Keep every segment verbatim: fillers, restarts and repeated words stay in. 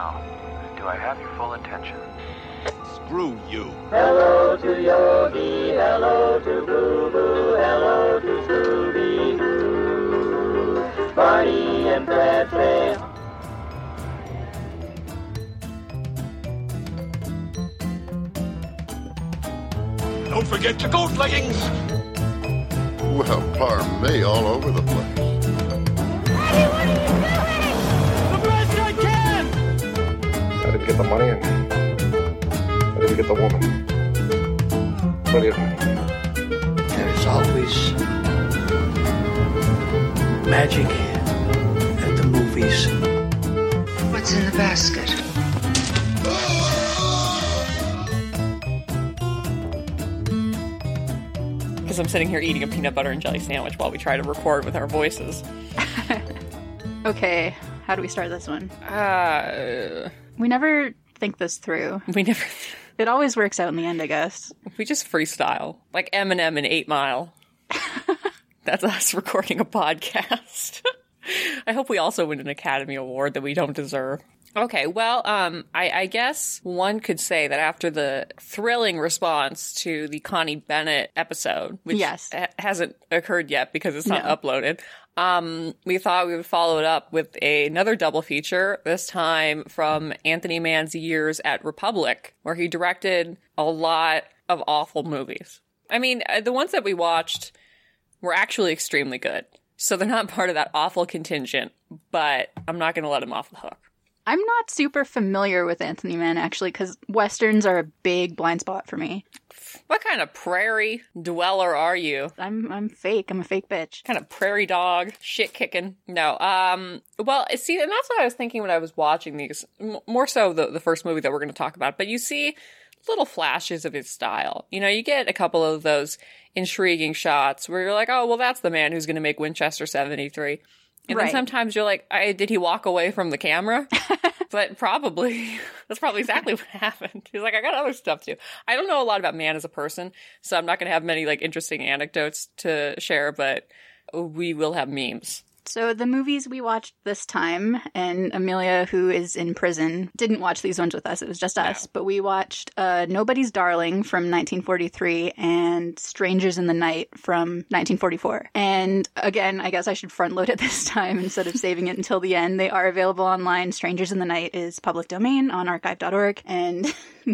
Now, do I have your full attention? Screw you. Hello to Yogi, hello to Boo Boo, hello to Scooby-Doo, Barney and Bradley. Don't forget your goat leggings. Well, pardon me, all over the place. Daddy, what are you doing? The best I can! How did we get the money in? How did we get the woman? Plenty of money. There's always magic at the movies. What's in the basket? I'm sitting here eating a peanut butter and jelly sandwich while we try to record with our voices. Okay, how do we start this one? Uh, we never think this through. We never. It always works out in the end, I guess. We just freestyle. Like Eminem in eight mile. That's us recording a podcast. I hope we also win an Academy Award that we don't deserve. Okay, well, um, I, I guess one could say that after the thrilling response to the Connie Bennett episode, which yes. ha- hasn't occurred yet because it's not no. uploaded, um, we thought we would follow it up with a, another double feature, this time from Anthony Mann's years at Republic, where he directed a lot of awful movies. I mean, the ones that we watched were actually extremely good, so they're not part of that awful contingent, but I'm not going to let him off the hook. I'm not super familiar with Anthony Mann, actually, because Westerns are a big blind spot for me. What kind of prairie dweller are you? I'm I'm fake. I'm a fake bitch. Kind of prairie dog, shit kicking. No. Um. Well, see, and that's what I was thinking when I was watching these, M- more so the, the first movie that we're going to talk about. But you see little flashes of his style. You know, you get a couple of those intriguing shots where you're like, oh, well, that's the man who's going to make Winchester seventy-three. And right. then sometimes you're like, I, did he walk away from the camera? But probably, that's probably exactly what happened. He's like, I got other stuff too. I don't know a lot about Mann as a person, so I'm not going to have many like interesting anecdotes to share, but we will have memes. So the movies we watched this time, and Amelia, who is in prison, didn't watch these ones with us. It was just us. No. But we watched uh, Nobody's Darling from nineteen forty-three and Strangers in the Night from nineteen forty-four. And again, I guess I should front load it this time instead of saving it until the end. They are available online. Strangers in the Night is public domain on archive dot org. And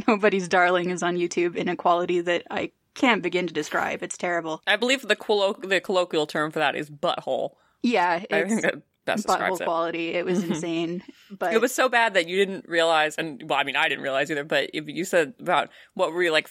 Nobody's Darling is on YouTube in a quality that I can't begin to describe. It's terrible. I believe the, collo- the colloquial term for that is butthole. Yeah, it's I think that best butthole quality. It, it was mm-hmm. insane. But it was so bad that you didn't realize, and well, I mean, I didn't realize either, but if you said about, what were you, like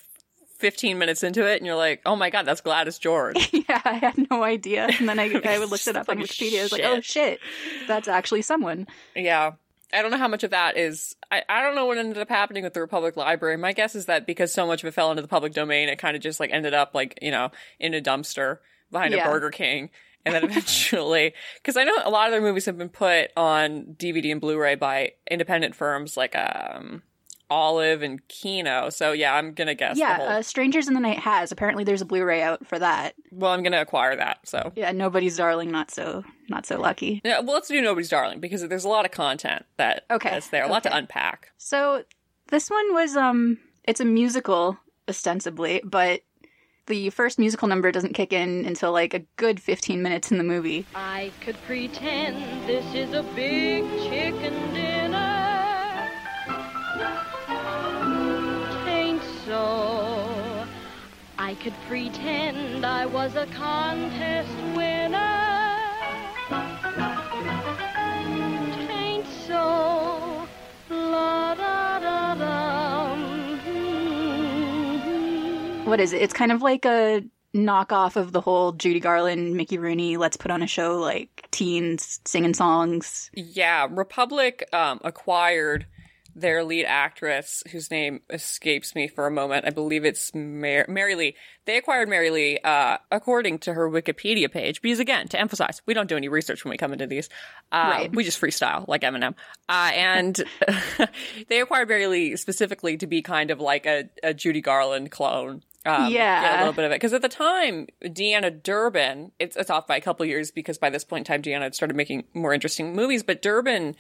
fifteen minutes into it, and you're like, oh my god, that's Gladys George. Yeah, I had no idea. And then I, I would look it up like on Wikipedia. Shit. I was like, oh shit, that's actually someone. Yeah. I don't know how much of that is... I, I don't know what ended up happening with the Republic Library. My guess is that because so much of it fell into the public domain, it kind of just like ended up like, you know, in a dumpster behind yeah. a Burger King. And then eventually, because I know a lot of their movies have been put on D V D and Blu-ray by independent firms like um, Olive and Kino. So yeah, I'm going to guess. Yeah, the whole... uh, Strangers in the Night has. Apparently there's a Blu-ray out for that. Well, I'm going to acquire that, so. Yeah, Nobody's Darling, not so not so lucky. Yeah, well, let's do Nobody's Darling, because there's a lot of content that okay. is there. A okay. lot to unpack. So this one was, um, it's a musical, ostensibly, but... The first musical number doesn't kick in until, like, a good fifteen minutes in the movie. I could pretend this is a big chicken dinner. Tain't so. I could pretend I was a contest winner. Tain't so. La da da da. What is it? It's kind of like a knockoff of the whole Judy Garland, Mickey Rooney, let's put on a show, like teens singing songs. Yeah. Republic um, acquired their lead actress, whose name escapes me for a moment. I believe it's Mar- Mary Lee. They acquired Mary Lee uh, according to her Wikipedia page. Because, again, to emphasize, we don't do any research when we come into these. Uh, right. We just freestyle like Eminem. Uh, and they acquired Mary Lee specifically to be kind of like a, a Judy Garland clone. Um, yeah. yeah, a little bit of it. Because at the time, Deanna Durbin, it's, it's off by a couple years because by this point in time, Deanna had started making more interesting movies. But Durbin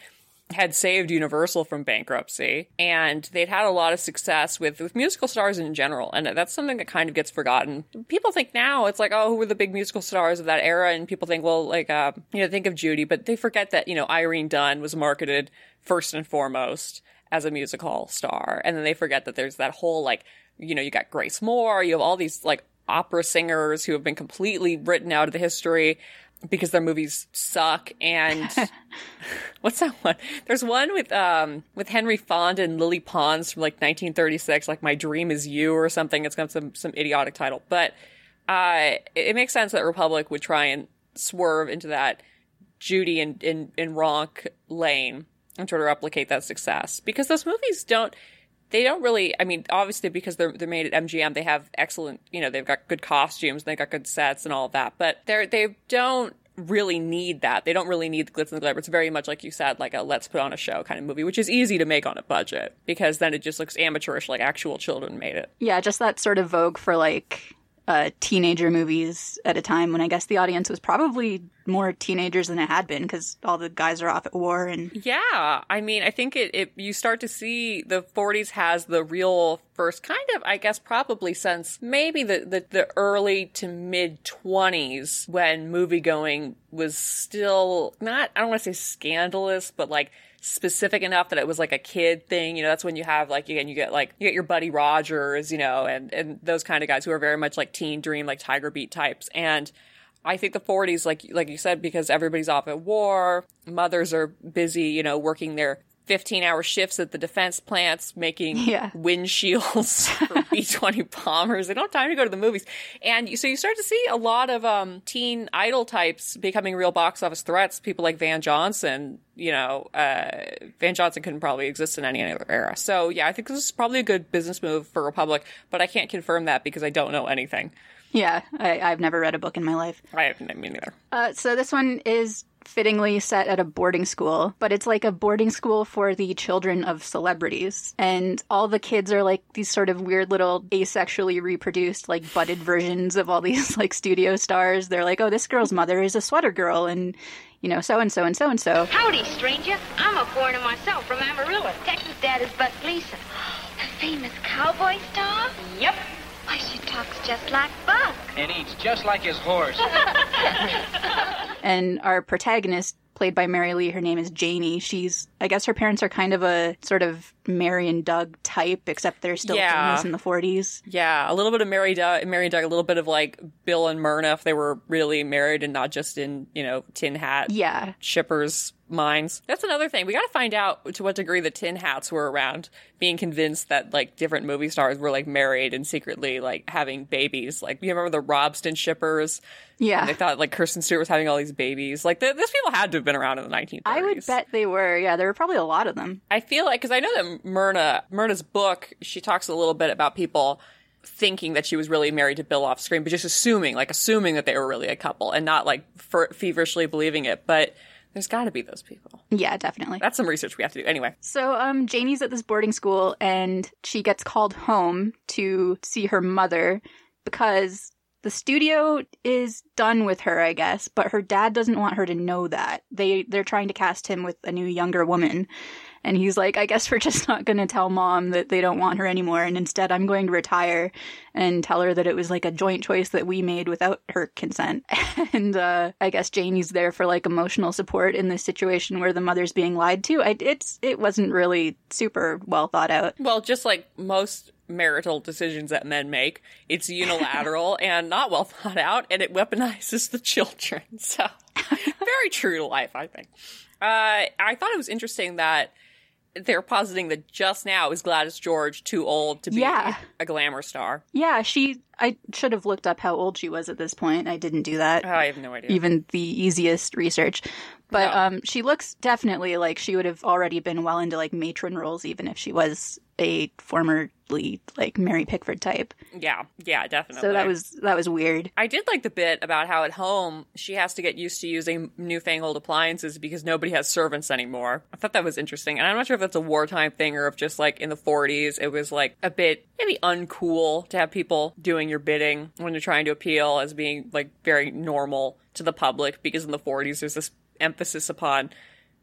had saved Universal from bankruptcy, and they'd had a lot of success with, with musical stars in general, and that's something that kind of gets forgotten. People think now, it's like, oh, who were the big musical stars of that era? And people think, well, like, uh, you know, think of Judy, but they forget that, you know, Irene Dunne was marketed first and foremost as a music hall star, and then they forget that there's that whole, like, you know, you got Grace Moore, you have all these, like, opera singers who have been completely written out of the history because their movies suck. And what's that one? There's one with um with Henry Fonda and Lily Pons from like nineteen thirty-six, like My Dream Is You or something. It's got some some idiotic title, but uh it, it makes sense that Republic would try and swerve into that Judy and in, in, in Ronk lane and try to replicate that success, because those movies don't. They don't really, I mean, obviously because they're they're made at M G M, they have excellent, you know, they've got good costumes, and they've got good sets and all of that, but they're, they don't really need that. They don't really need the glitz and the glamour. It's very much, like you said, like a let's put on a show kind of movie, which is easy to make on a budget, because then it just looks amateurish, like actual children made it. Yeah, just that sort of vogue for like uh, teenager movies at a time when I guess the audience was probably more teenagers than it had been, because all the guys are off at war. And yeah, I mean, I think it, it you start to see the forties has the real first kind of, I guess, probably since maybe the, the, the early to mid twenties, when movie going was still not, I don't want to say scandalous, but like specific enough that it was like a kid thing. You know, that's when you have like, again, you get like, you get your Buddy Rogers, you know, and, and those kind of guys who are very much like Teen Dream, like Tiger Beat types. And I think the forties, like like you said, because everybody's off at war, mothers are busy, you know, working their fifteen-hour shifts at the defense plants, making yeah. windshields for B twenty bombers. They don't have time to go to the movies. And so you start to see a lot of um, teen idol types becoming real box office threats, people like Van Johnson. You know, uh, Van Johnson couldn't probably exist in any other era. So, yeah, I think this is probably a good business move for Republic, but I can't confirm that because I don't know anything. Yeah, I, I've never read a book in my life. I haven't, me neither. Uh, so this one is fittingly set at a boarding school, but it's like a boarding school for the children of celebrities. And all the kids are like these sort of weird little asexually reproduced, like budded versions of all these like studio stars. They're like, oh, this girl's mother is a sweater girl, and you know, so-and-so and so-and-so. Howdy, stranger. I'm a foreigner myself from Amarillo. Texas dad is Bud Gleason. The famous cowboy star? Yep. Why, she talks just like Buck. And eats just like his horse. And our protagonist, played by Mary Lee, her name is Janie. She's, I guess her parents are kind of a sort of Mary and Doug type, except they're still yeah. in the forties. Yeah, a little bit of Mary, Doug, Mary and Doug, a little bit of like Bill and Myrna, if they were really married and not just in, you know, tin hat yeah. shippers' minds. That's another thing. We got to find out to what degree the tin hats were around, being convinced that like different movie stars were like married and secretly like having babies. Like, you remember the Robston shippers? Yeah. And they thought like Kirsten Stewart was having all these babies. Like, th- these people had to have been around in the nineteen thirties. I would bet they were. Yeah, there were probably a lot of them. I feel like, because I know that Myrna, Myrna's book, she talks a little bit about people thinking that she was really married to Bill off screen, but just assuming, like assuming that they were really a couple and not like fer- feverishly believing it. But there's got to be those people. Yeah, definitely. That's some research we have to do. Anyway. So um, Janie's at this boarding school, and she gets called home to see her mother because the studio is done with her, I guess, but her dad doesn't want her to know that. They, they're trying to cast him with a new younger woman. And he's like, I guess we're just not going to tell mom that they don't want her anymore. And instead, I'm going to retire and tell her that it was like a joint choice that we made without her consent. And uh, I guess Janie's there for like emotional support in this situation where the mother's being lied to. I, it's It wasn't really super well thought out. Well, just like most marital decisions that men make, it's unilateral and not well thought out. And it weaponizes the children. So very true to life, I think. Uh, I thought it was interesting that they're positing that just now is Gladys George too old to be yeah. a glamour star. Yeah, she... I should have looked up how old she was at this point. I didn't do that. Oh, I have no idea. Even the easiest research. But no. um, she looks definitely like she would have already been well into, like, matron roles, even if she was a formerly, like, Mary Pickford type. Yeah. Yeah, definitely. So that was that was weird. I did like the bit about how at home she has to get used to using newfangled appliances because nobody has servants anymore. I thought that was interesting. And I'm not sure if that's a wartime thing or if just, like, in the forties it was, like, a bit maybe uncool to have people doing your bidding when you're trying to appeal as being like very normal to the public, because in the forties there's this emphasis upon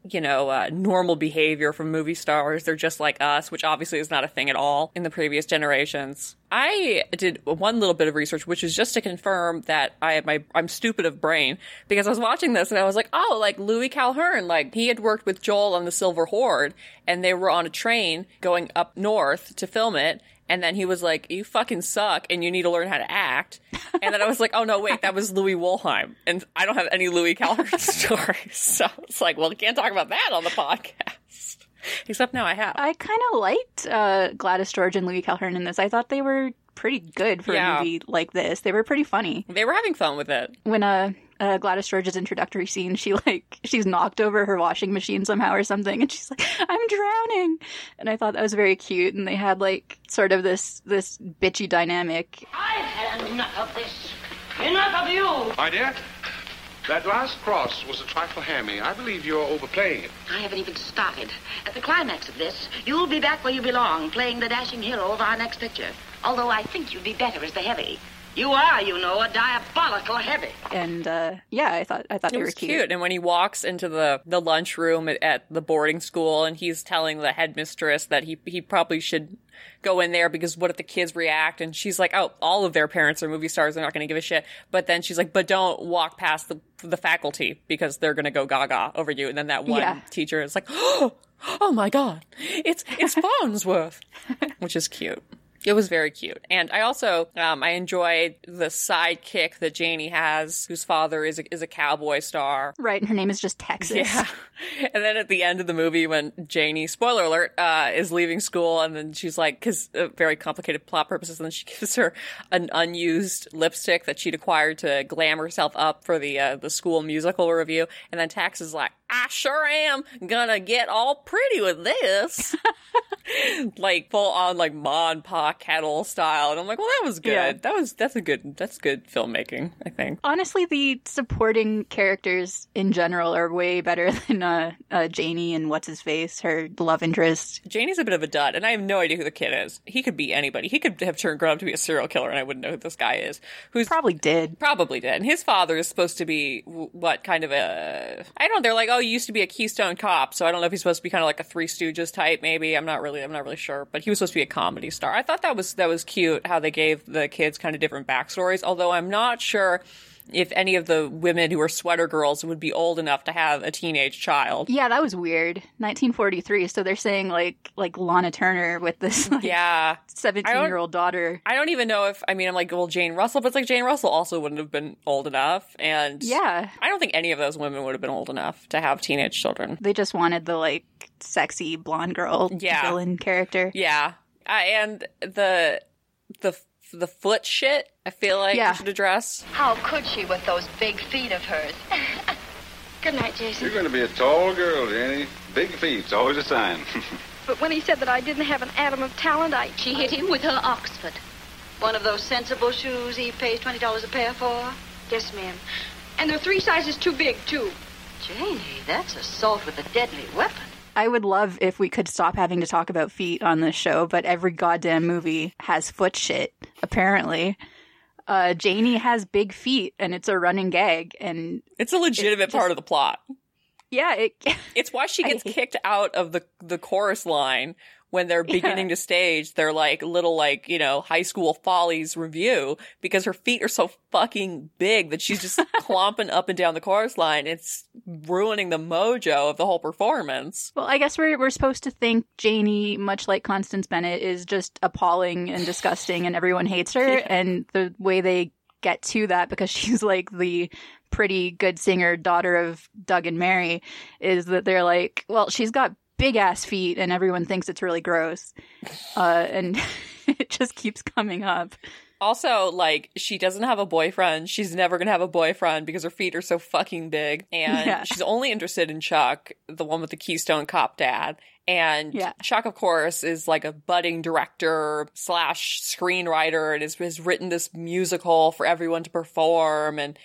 you know, uh, normal behavior from movie stars. They're just like us, which obviously is not a thing at all in the previous generations. I did one little bit of research, which is just to confirm that I had my, I'm stupid of brain, because I was watching this and I was like, oh, like Louis Calhern, like he had worked with Joel on the Silver Horde and they were on a train going up north to film it. And then he was like, you fucking suck and you need to learn how to act. And then I was like, oh, no, wait, that was Louis Wolheim. And I don't have any Louis Calhern stories. So it's like, well, we can't talk about that on the podcast. Except now I have. I kind of liked uh, Gladys George and Louis Calhern in this. I thought they were pretty good for yeah. a movie like this. They were pretty funny. They were having fun with it. When uh, uh, Gladys George's introductory scene, she like she's knocked over her washing machine somehow or something, and she's like, "I'm drowning," and I thought that was very cute. And they had like sort of this this bitchy dynamic. I've had enough of this. Enough of you, my dear. That last cross was a trifle hammy. I believe you're overplaying it. I haven't even started. At the climax of this, you'll be back where you belong, playing the dashing hero of our next picture. Although I think you'd be better as the heavy. You are, you know, a diabolical heavy. And, uh, yeah, I thought I thought it they were cute. cute. And when he walks into the, the lunchroom at, at the boarding school and he's telling the headmistress that he he probably should go in there because what if the kids react? And she's like, oh, all of their parents are movie stars. They're not going to give a shit. But then she's like, but don't walk past the, the faculty because they're going to go gaga over you. And then that one yeah. teacher is like, oh, oh, my God, it's it's Farnsworth, which is cute. It was very cute. And I also, um, I enjoyed the sidekick that Janie has, whose father is a, is a cowboy star. Right, and her name is just Texas. Yeah. And then at the end of the movie when Janie, spoiler alert, uh, is leaving school and then she's like, because uh, very complicated plot purposes, and then she gives her an unused lipstick that she'd acquired to glam herself up for the, uh, the school musical review. And then Tex is like, I sure am gonna get all pretty with this. Like full on like Mod Podge kettle style. And I'm like, well, that was good. Yeah. That was that's a good that's good filmmaking, I think. Honestly, the supporting characters in general are way better than uh, uh, Janie and what's-his-face, her love interest. Janie's a bit of a dud, and I have no idea who the kid is. He could be anybody. He could have turned grown up to be a serial killer, and I wouldn't know who this guy is. Who's Probably did. Probably did. And his father is supposed to be, what, kind of a... I don't know, they're like, oh, you used to be a Keystone Cop, so I don't know if he's supposed to be kind of like a Three Stooges type, maybe. I'm not really I'm not really sure, but he was supposed to be a comedy star. I thought that was that was cute how they gave the kids kind of different backstories, although I'm not sure if any of the women who are sweater girls would be old enough to have a teenage child. Yeah, that was weird. nineteen forty-three, so they're saying like like Lana Turner with this like, yeah. seventeen-year-old daughter. I don't even know if, I mean, I'm like, well, Jane Russell, but it's like Jane Russell also wouldn't have been old enough, and yeah. I don't think any of those women would have been old enough to have teenage children. They just wanted the like sexy blonde girl yeah. villain character. Yeah, uh, and the the the foot shit, I feel like yeah. you should address. How could she with those big feet of hers? Good night, Jason. You're going to be a tall girl, Jenny. Big feet's always a sign. But when he said that I didn't have an atom of talent, I... She hit him with her Oxford. One of those sensible shoes he pays twenty dollars a pair for? Yes, ma'am. And they're three sizes too big, too. Janie, that's assault with a deadly weapon. I would love if we could stop having to talk about feet on this show, but every goddamn movie has foot shit, apparently. Uh, Janie has big feet, and it's a running gag, and it's a legitimate it just, part of the plot. Yeah, it, it's why she gets kicked out of the the chorus line when they're beginning yeah. to stage their like little like you know high school follies review because her feet are so fucking big that she's just clomping up and down the chorus line. It's ruining the mojo of the whole performance. Well, I guess we're we're supposed to think Janie, much like Constance Bennett, is just appalling and disgusting, and everyone hates her. Yeah. And the way they get to that, because she's like the pretty good singer daughter of Doug and Mary, is that they're like, well, she's got big ass feet and everyone thinks it's really gross, uh and it just keeps coming up. Also, like, she doesn't have a boyfriend. She's never gonna have a boyfriend because her feet are so fucking big, and yeah. she's only interested in Chuck, the one with the Keystone Cop dad. And yeah. Chuck, of course, is like a budding director slash screenwriter and has, has written this musical for everyone to perform. And,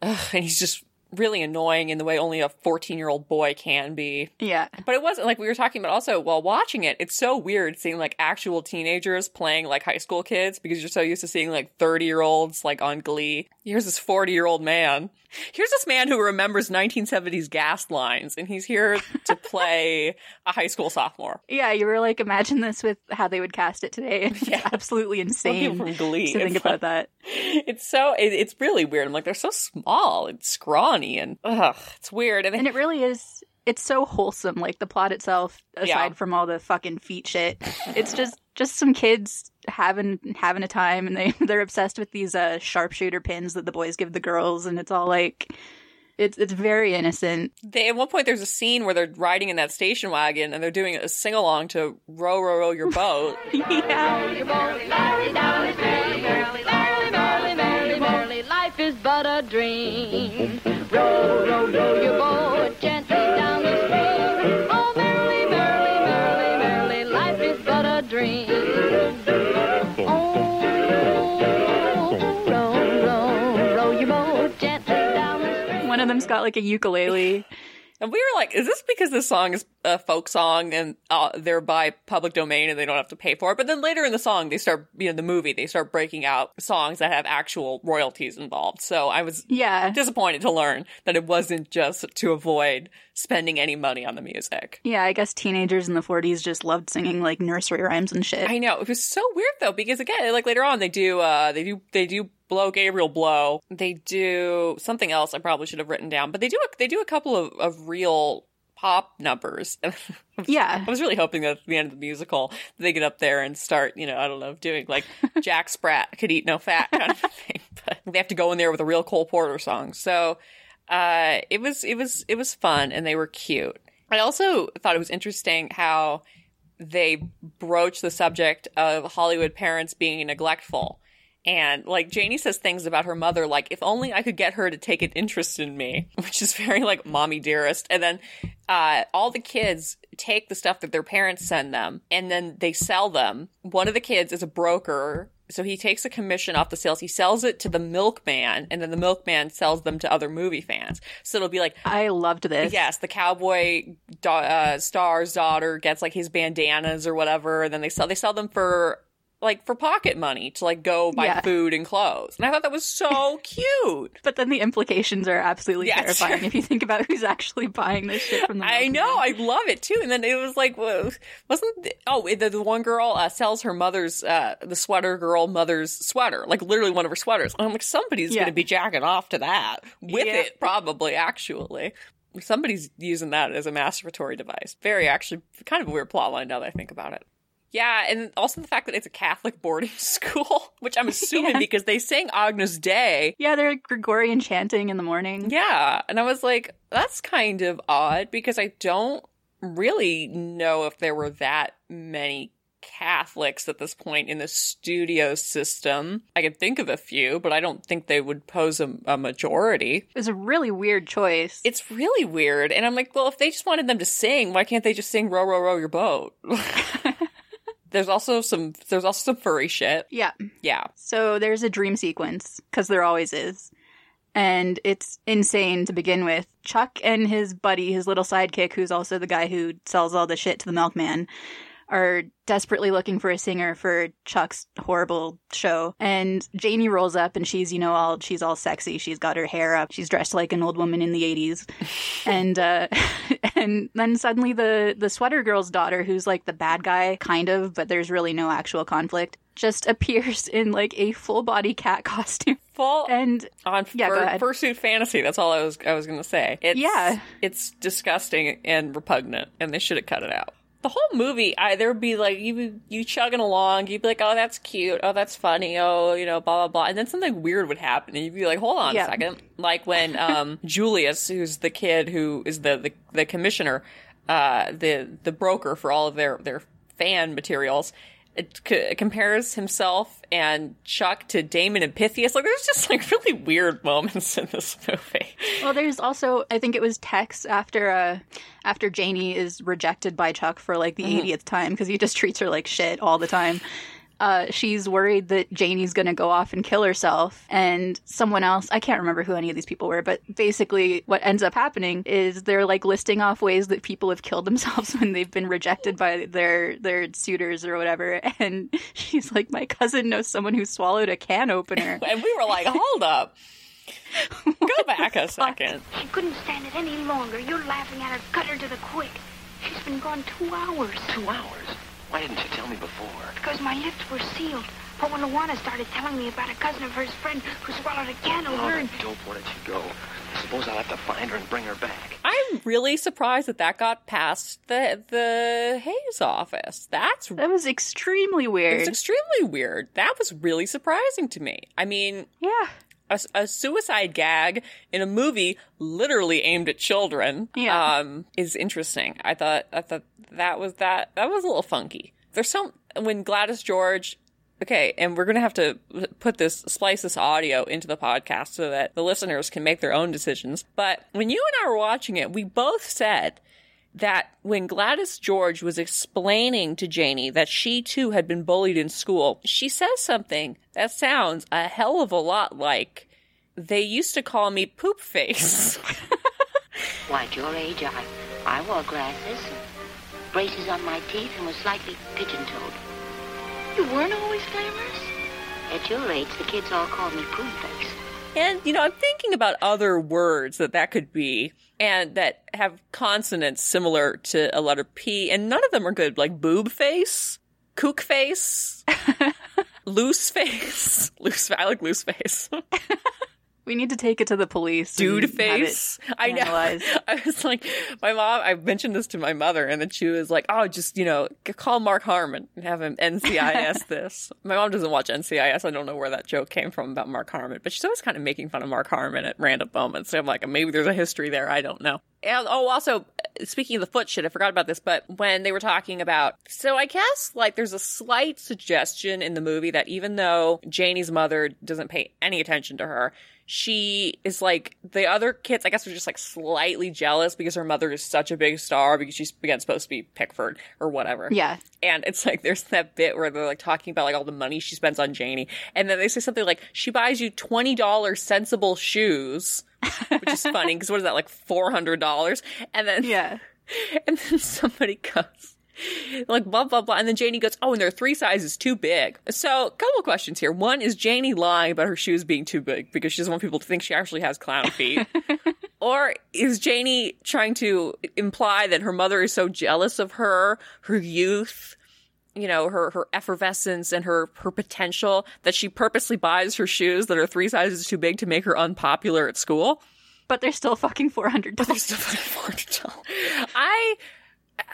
ugh, and he's just really annoying in the way only a fourteen-year-old boy can be. Yeah. But it wasn't like we were talking about also while watching it, it's so weird seeing like actual teenagers playing like high school kids because you're so used to seeing like thirty-year-olds like on Glee. Here's this forty-year-old man here's this man who remembers nineteen seventies gas lines, and he's here to play a high school sophomore. Yeah, you were like, imagine this with how they would cast it today. It's yeah. absolutely insane from Glee. to think it's about like, that. It's so, it, it's really weird. I'm like, they're so small and scrawny, and ugh, it's weird. And, they, and it really is, it's so wholesome. Like, the plot itself, aside yeah. from all the fucking feet shit, it's just, just some kids having having a time, and they they're obsessed with these uh sharpshooter pins that the boys give the girls, and it's all like it's it's very innocent. They, at one point there's a scene where they're riding in that station wagon and they're doing a sing-along to Row, Row, Row Your Boat. Yeah. Life is but a dream. Row, row, row your boat gently down the stream. Oh, merrily, merrily, merrily, merrily, life is but a dream. One of them's got like a ukulele. And we were like, is this because this song is a folk song and uh, they're by public domain and they don't have to pay for it? But then later in the song, they start, you know, the movie, they start breaking out songs that have actual royalties involved. So I was yeah. disappointed to learn that it wasn't just to avoid spending any money on the music. Yeah, I guess teenagers in the forties just loved singing like nursery rhymes and shit. I know. It was so weird though, because again, like later on, they do, uh, they do, they do. Blow Gabriel Blow. They do something else I probably should have written down, but they do a, they do a couple of, of real pop numbers. Yeah. I was really hoping that at the end of the musical they get up there and start, you know, I don't know, doing like Jack Sprat Could Eat No Fat kind of thing. But they have to go in there with a real Cole Porter song. So uh, it was it was it was fun, and they were cute. I also thought it was interesting how they broached the subject of Hollywood parents being neglectful. And, like, Janie says things about her mother, like, if only I could get her to take an interest in me, which is very, like, mommy dearest. And then uh, all the kids take the stuff that their parents send them, and then they sell them. One of the kids is a broker, so he takes a commission off the sales. He sells it to the milkman, and then the milkman sells them to other movie fans. So it'll be like... I loved this. Yes, the cowboy do- uh, star's daughter gets, like, his bandanas or whatever, and then they sell, they sell them for... like, for pocket money to, like, go buy yeah. food and clothes. And I thought that was so cute. But then the implications are absolutely yeah, terrifying if you think about who's actually buying this shit from the I know. I love it, too. And then it was like, well, wasn't... The, oh, the, the one girl uh, sells her mother's... Uh, the sweater girl mother's sweater. Like, literally one of her sweaters. And I'm like, somebody's yeah. going to be jacking off to that. With yeah. it, probably, actually. Somebody's using that as a masturbatory device. Very, actually, kind of a weird plot line now that I think about it. Yeah, and also the fact that it's a Catholic boarding school, which I'm assuming yeah. because they sing Agnus Dei. Yeah, they're Gregorian chanting in the morning. Yeah, and I was like, that's kind of odd, because I don't really know if there were that many Catholics at this point in the studio system. I could think of a few, but I don't think they would pose a, a majority. It was a really weird choice. It's really weird, and I'm like, well, if they just wanted them to sing, why can't they just sing Row, Row, Row Your Boat? There's also some there's also some furry shit. Yeah. Yeah. So there's a dream sequence, because there always is. And it's insane to begin with. Chuck and his buddy, his little sidekick, who's also the guy who sells all the shit to the milkman, are desperately looking for a singer for Chuck's horrible show. And Janie rolls up, and she's, you know, all she's all sexy. She's got her hair up. She's dressed like an old woman in the eighties. and uh, and then suddenly the, the sweater girl's daughter, who's like the bad guy, kind of, but there's really no actual conflict, just appears in like a full body cat costume. Full and on yeah, fur, fursuit fantasy. That's all I was I was gonna say. It's, yeah, it's disgusting and repugnant, and they should have cut it out. The whole movie, I, there'd be like, you you chugging along, you'd be like, oh, that's cute, oh, that's funny, oh, you know, blah, blah, blah. And then something weird would happen, and you'd be like, hold on yeah. a second. Like when um, Julius, who's the kid who is the, the, the commissioner, uh, the the broker for all of their, their fan materials, it c- compares himself and Chuck to Damon and Pythias. Like, there's just, like, really weird moments in this movie. Well, there's also, I think it was Tex after uh, after Janie is rejected by Chuck for, like, the mm-hmm. eightieth time, because he just treats her like shit all the time. Uh, she's worried that Janie's going to go off and kill herself, and someone else, I can't remember who any of these people were, but basically what ends up happening is they're like listing off ways that people have killed themselves when they've been rejected by their their suitors or whatever, and she's like, my cousin knows someone who swallowed a can opener. And we were like, hold up. Go back a second. She couldn't stand it any longer. You're laughing at her. Cut her to the quick. She's been gone two hours. Two hours? Why didn't you tell me before? Because my lips were sealed. But when Luana started telling me about a cousin of hers friend who swallowed a can of worms... Oh, dope, where did she go? I suppose I'll have to find her and bring her back. I'm really surprised that that got past the the Hayes office. That's... That was extremely weird. It was extremely weird. That was really surprising to me. I mean... Yeah. A, a suicide gag in a movie literally aimed at children, yeah. um, is interesting. I thought I thought that was that that was a little funky. There's some when Gladys George. Okay, and we're going to have to put this, splice this audio into the podcast so that the listeners can make their own decisions. But when you and I were watching it, we both said that when Gladys George was explaining to Janie that she, too, had been bullied in school, she says something that sounds a hell of a lot like, they used to call me poop face. Why, at your age, I, I wore glasses, braces on my teeth, and was slightly pigeon-toed. You weren't always glamorous? At your age, the kids all called me poop face. And, you know, I'm thinking about other words that that could be and that have consonants similar to a letter P, and none of them are good, like boob face, kook face, loose face. Loose, I like loose face. We need to take it to the police. Dude face. I know. I was like, my mom, I mentioned this to my mother, and then she was like, oh, just, you know, call Mark Harmon and have him N C I S this. My mom doesn't watch N C I S. I don't know where that joke came from about Mark Harmon, but she's always kind of making fun of Mark Harmon at random moments. So I'm like, maybe there's a history there. I don't know. And, oh, also, speaking of the foot shit, I forgot about this, but when they were talking about, so I guess, like, there's a slight suggestion in the movie that even though Janie's mother doesn't pay any attention to her, she is, like, the other kids, I guess, are just, like, slightly jealous because her mother is such a big star because she's, again, supposed to be Pickford or whatever. Yeah. And it's, like, there's that bit where they're, like, talking about, like, all the money she spends on Janie. And then they say something like, she buys you twenty dollars sensible shoes, which is funny because what is that, like, four hundred dollars? And then, yeah. And then somebody comes. Like, blah, blah, blah. And then Janie goes, oh, and they're three sizes too big. So, a couple of questions here. One, is Janie lying about her shoes being too big because she doesn't want people to think she actually has clown feet? Or is Janie trying to imply that her mother is so jealous of her, her youth, you know, her, her effervescence and her, her potential that she purposely buys her shoes that are three sizes too big to make her unpopular at school? But they're still fucking four hundred dollars. But they're still fucking four hundred dollars. I... Uh,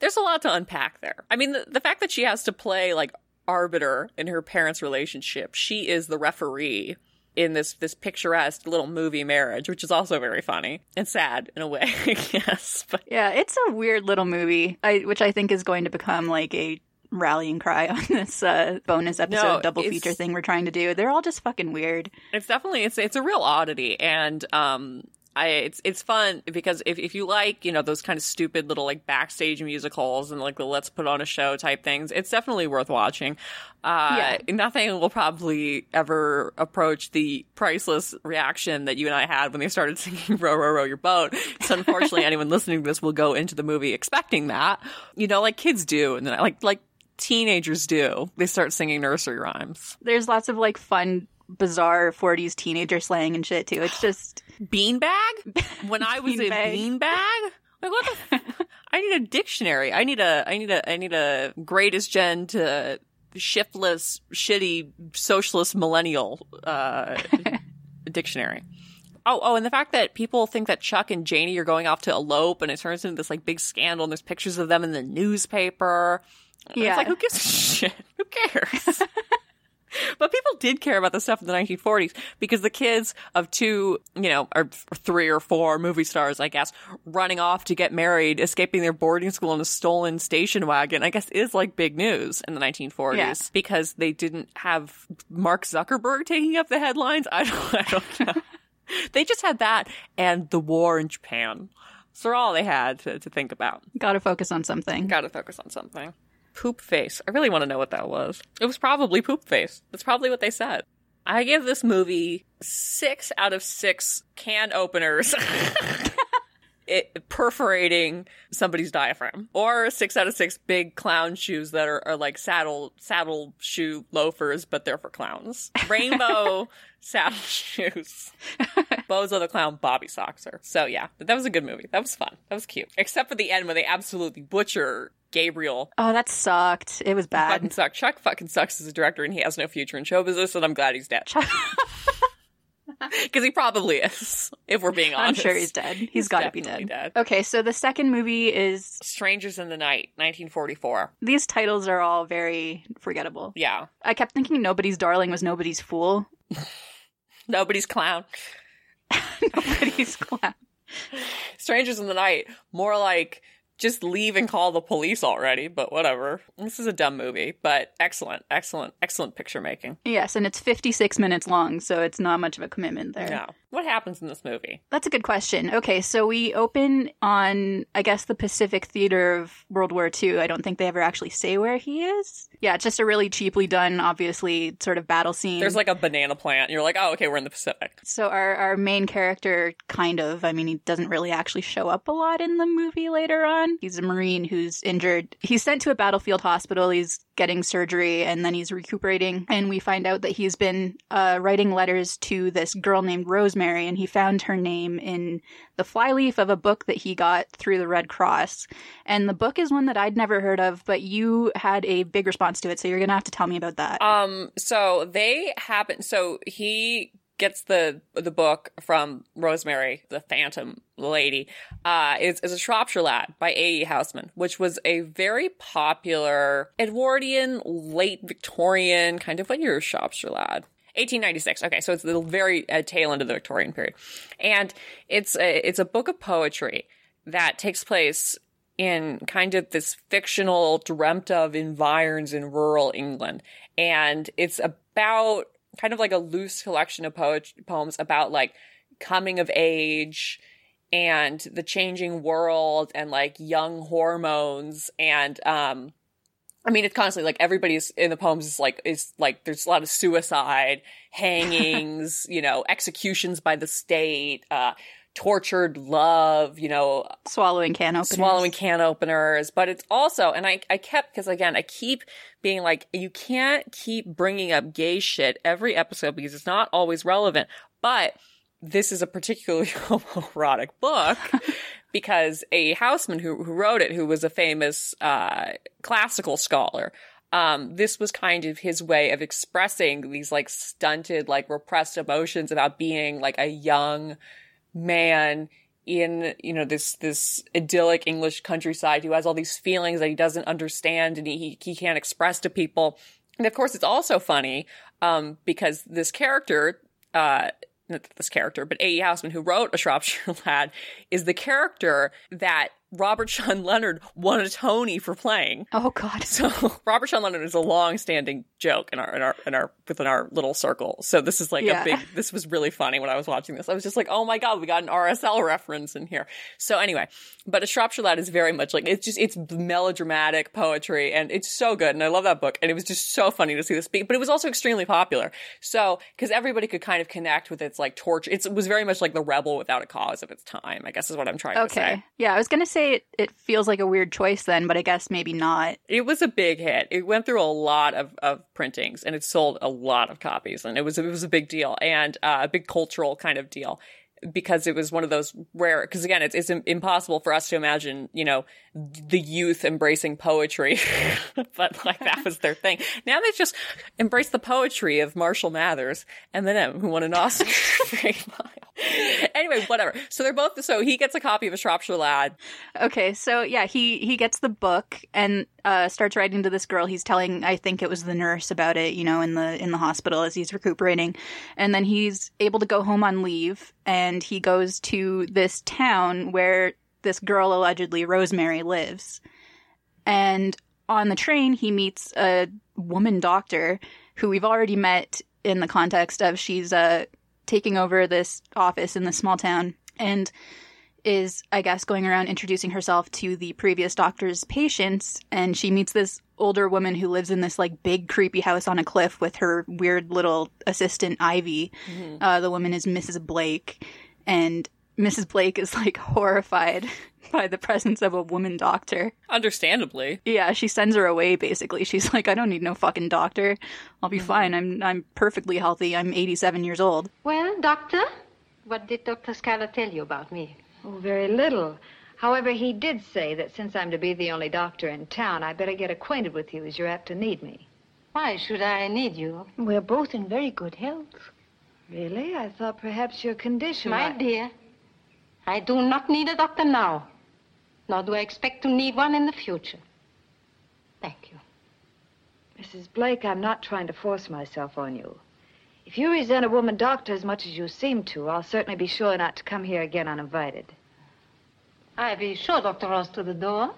There's a lot to unpack there. I mean, the, the fact that she has to play, like, arbiter in her parents' relationship. She is the referee in this this picturesque little movie marriage, which is also very funny and sad in a way, I guess. But. Yeah, it's a weird little movie, I, which I think is going to become, like, a rallying cry on this uh, bonus episode no, double feature thing we're trying to do. They're all just fucking weird. It's definitely, it's it's a real oddity, and... um. I, it's it's fun because if, if you like, you know, those kind of stupid little, like, backstage musicals and, like, the let's put on a show type things, it's definitely worth watching. Uh, yeah. Nothing will probably ever approach the priceless reaction that you and I had when they started singing Row, Row, Row Your Boat. So, unfortunately, anyone listening to this will go into the movie expecting that. You know, like kids do. And then, like, like teenagers do. They start singing nursery rhymes. There's lots of, like, fun... bizarre forties teenager slang and shit too. It's just beanbag. When I was bean in beanbag, like what the? F- I need a dictionary. I need a. I need a. I need a greatest gen to shiftless, shitty, socialist millennial uh, dictionary. Oh, oh, and the fact that people think that Chuck and Janie are going off to elope, and it turns into this like big scandal, and there's pictures of them in the newspaper. Yeah, it's like who gives a shit? Who cares? But people did care about the stuff in the nineteen forties because the kids of two, you know, or three or four movie stars, I guess, running off to get married, escaping their boarding school in a stolen station wagon, I guess is like big news in the nineteen forties yeah. because they didn't have Mark Zuckerberg taking up the headlines. I don't, I don't know. They just had that and the war in Japan. So all they had to, to think about. Got to focus on something. Got to focus on something. Poop face. I really want to know what that was. It was probably poop face. That's probably what they said. I give this movie six out of six can openers. it perforating somebody's diaphragm, or six out of six big clown shoes that are, are like saddle saddle shoe loafers, but they're for clowns. Rainbow saddle shoes. Bozo the Clown Bobby Soxer. So yeah, but that was a good movie. That was fun. That was cute. Except for the end where they absolutely butcher Gabriel. Oh, that sucked. It was bad. He fucking sucked. Chuck fucking sucks as a director, and he has no future in show business, and I'm glad he's dead. Chuck- Because he probably is, if we're being honest. I'm sure he's dead. He's, he's got to be dead. dead. Okay, so the second movie is... Strangers in the Night, nineteen forty-four. These titles are all very forgettable. Yeah. I kept thinking Nobody's Darling was Nobody's Fool. Nobody's Clown. Nobody's Clown. Strangers in the Night, more like... Just leave and call the police already, but whatever. This is a dumb movie, but excellent, excellent, excellent picture making. Yes, and it's fifty-six minutes long, so it's not much of a commitment there. No. What happens in this movie? That's a good question. Okay, so we open on, I guess, the Pacific Theater of World War Two. I don't think they ever actually say where he is. Yeah, it's just a really cheaply done, obviously, sort of battle scene. There's like a banana plant, and you're like, oh, okay, we're in the Pacific. So our, our main character, kind of, I mean, he doesn't really actually show up a lot in the movie later on. He's a Marine who's injured. He's sent to a battlefield hospital. He's getting surgery, and then he's recuperating. And we find out that he's been uh, writing letters to this girl named Rosemary, and he found her name in the flyleaf of a book that he got through the Red Cross. And the book is one that I'd never heard of, but you had a big response to it, so you're going to have to tell me about that. Um. So they happen... So he... gets the the book from Rosemary, the Phantom lady, uh, is, is A Shropshire Lad by A E Housman, which was a very popular Edwardian, late Victorian, kind of, what year is Shropshire Lad? eighteen ninety-six. Okay, so it's the very uh, tail end of the Victorian period. And it's a, it's a book of poetry that takes place in kind of this fictional, dreamt of environs in rural England. And it's about... kind of like a loose collection of po- poems about like coming of age and the changing world and like young hormones. And um, I mean, it's constantly like everybody's in the poems is like, is like, there's a lot of suicide, hangings, you know, executions by the state, uh, tortured love, you know, swallowing can openers. Swallowing can openers. But it's also, and I, I kept, because again, I keep being like, you can't keep bringing up gay shit every episode because it's not always relevant. But this is a particularly homoerotic book because A. Housman, who, who wrote it, who was a famous uh, classical scholar, Um, this was kind of his way of expressing these like stunted, like repressed emotions about being like a young man in, you know, this this idyllic English countryside who has all these feelings that he doesn't understand and he he can't express to people. And of course, it's also funny um, because this character, uh, not this character, but A E. Housman, who wrote A Shropshire Lad, is the character that Robert Sean Leonard won a Tony for playing. Oh God! So Robert Sean Leonard is a long-standing joke in our in our in our within our little circle. So this is like yeah. a big. This was really funny when I was watching this. I was just like, oh my God, we got an R S L reference in here. So anyway, but A Shropshire Lad is very much like it's just it's melodramatic poetry, and it's so good, and I love that book, and it was just so funny to see this. But it was also extremely popular, so because everybody could kind of connect with its like torture. It's, it was very much like The Rebel Without a Cause of its time, I guess is what I'm trying okay. to say. Yeah, I was gonna say. It, it feels like a weird choice then, but I guess maybe not. It was a big hit. It went through a lot of, of printings, and it sold a lot of copies, and it was it was a big deal, and uh, a big cultural kind of deal, because it was one of those rare, because again, it's, it's impossible for us to imagine, you know, the youth embracing poetry, but like that was their thing. Now they just embrace the poetry of Marshall Mathers and Eminem, who won an Oscar for eight mile. Anyway, whatever. So they're both, so he gets a copy of A Shropshire Lad. Okay, so yeah, he, he gets the book and uh, starts writing to this girl. He's telling, I think it was the nurse about it, you know, in the, in the hospital as he's recuperating. And then he's able to go home on leave, and And he goes to this town where this girl, allegedly Rosemary, lives. And on the train, he meets a woman doctor who we've already met in the context of she's uh, taking over this office in this small town and is, I guess, going around introducing herself to the previous doctor's patients. And she meets this older woman who lives in this like big creepy house on a cliff with her weird little assistant Ivy. Mm-hmm. Uh, the woman is Missus Blake, and Missus Blake is, like, horrified by the presence of a woman doctor. Understandably. Yeah, she sends her away, basically. She's like, I don't need no fucking doctor. I'll be mm-hmm. fine. I'm I'm perfectly healthy. I'm eighty-seven years old. Well, doctor, what did Doctor Schuyler tell you about me? Oh, very little. However, he did say that since I'm to be the only doctor in town, I better get acquainted with you, as you're apt to need me. Why should I need you? We're both in very good health. Really? I thought perhaps your condition... My I... dear... I do not need a doctor now, nor do I expect to need one in the future. Thank you. Missus Blake, I'm not trying to force myself on you. If you resent a woman doctor as much as you seem to, I'll certainly be sure not to come here again uninvited. I'll be sure Doctor Ross to the door.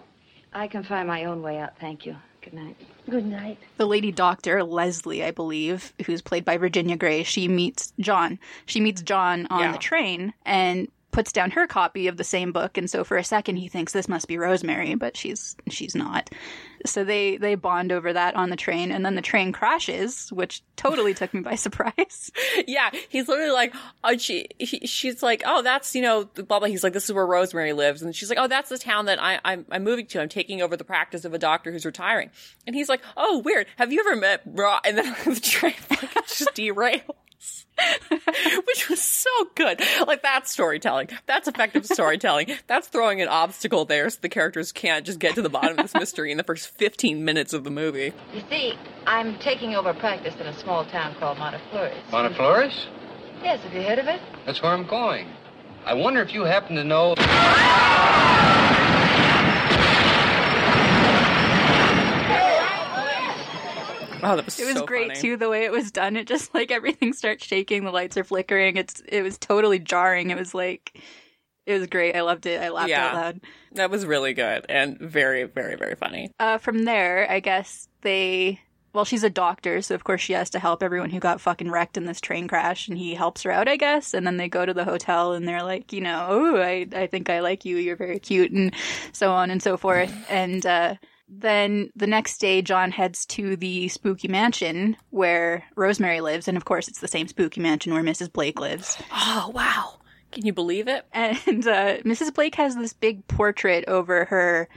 I can find my own way out, thank you. Good night. Good night. The lady doctor, Leslie, I believe, who's played by Virginia Gray, she meets John. She meets John on yeah. the train, and... puts down her copy of the same book, and so for a second he thinks this must be Rosemary, but she's she's not. So they, they bond over that on the train, and then the train crashes, which totally took me by surprise. Yeah, he's literally like, oh, she, he, she's like, oh, that's, you know, blah, blah. He's like, this is where Rosemary lives. And she's like, oh, that's the town that I, I'm, I'm moving to. I'm taking over the practice of a doctor who's retiring. And he's like, oh, weird. Have you ever met Ra? And then the train like, just derails. Which was so good. Like, that's storytelling. That's effective storytelling. That's throwing an obstacle there so the characters can't just get to the bottom of this mystery in the first fifteen minutes of the movie. You see, I'm taking over practice in a small town called Monteflores. Monteflores? Yes, have you heard of it? That's where I'm going. I wonder if you happen to know... Wow, that was so funny. It was great, too, the way it was done. It just, like, everything starts shaking, the lights are flickering. It's It was totally jarring. It was, like, it was great. I loved it. I laughed yeah, out loud. That was really good and very, very, very funny. Uh, from there, I guess they... Well, she's a doctor, so of course she has to help everyone who got fucking wrecked in this train crash, and he helps her out, I guess. And then they go to the hotel, and they're like, you know, oh, I, I think I like you, you're very cute, and so on and so forth. And, uh... Then the next day, John heads to the spooky mansion where Rosemary lives. And, of course, it's the same spooky mansion where Missus Blake lives. Oh, wow. Can you believe it? And uh, Missus Blake has this big portrait over her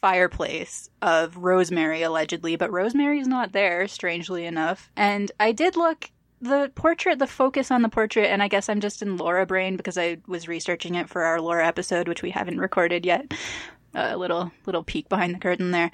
fireplace of Rosemary, allegedly. But Rosemary's not there, strangely enough. And I did look... The portrait, the focus on the portrait, and I guess I'm just in Laura brain because I was researching it for our Laura episode, which we haven't recorded yet. A uh, little little peek behind the curtain there.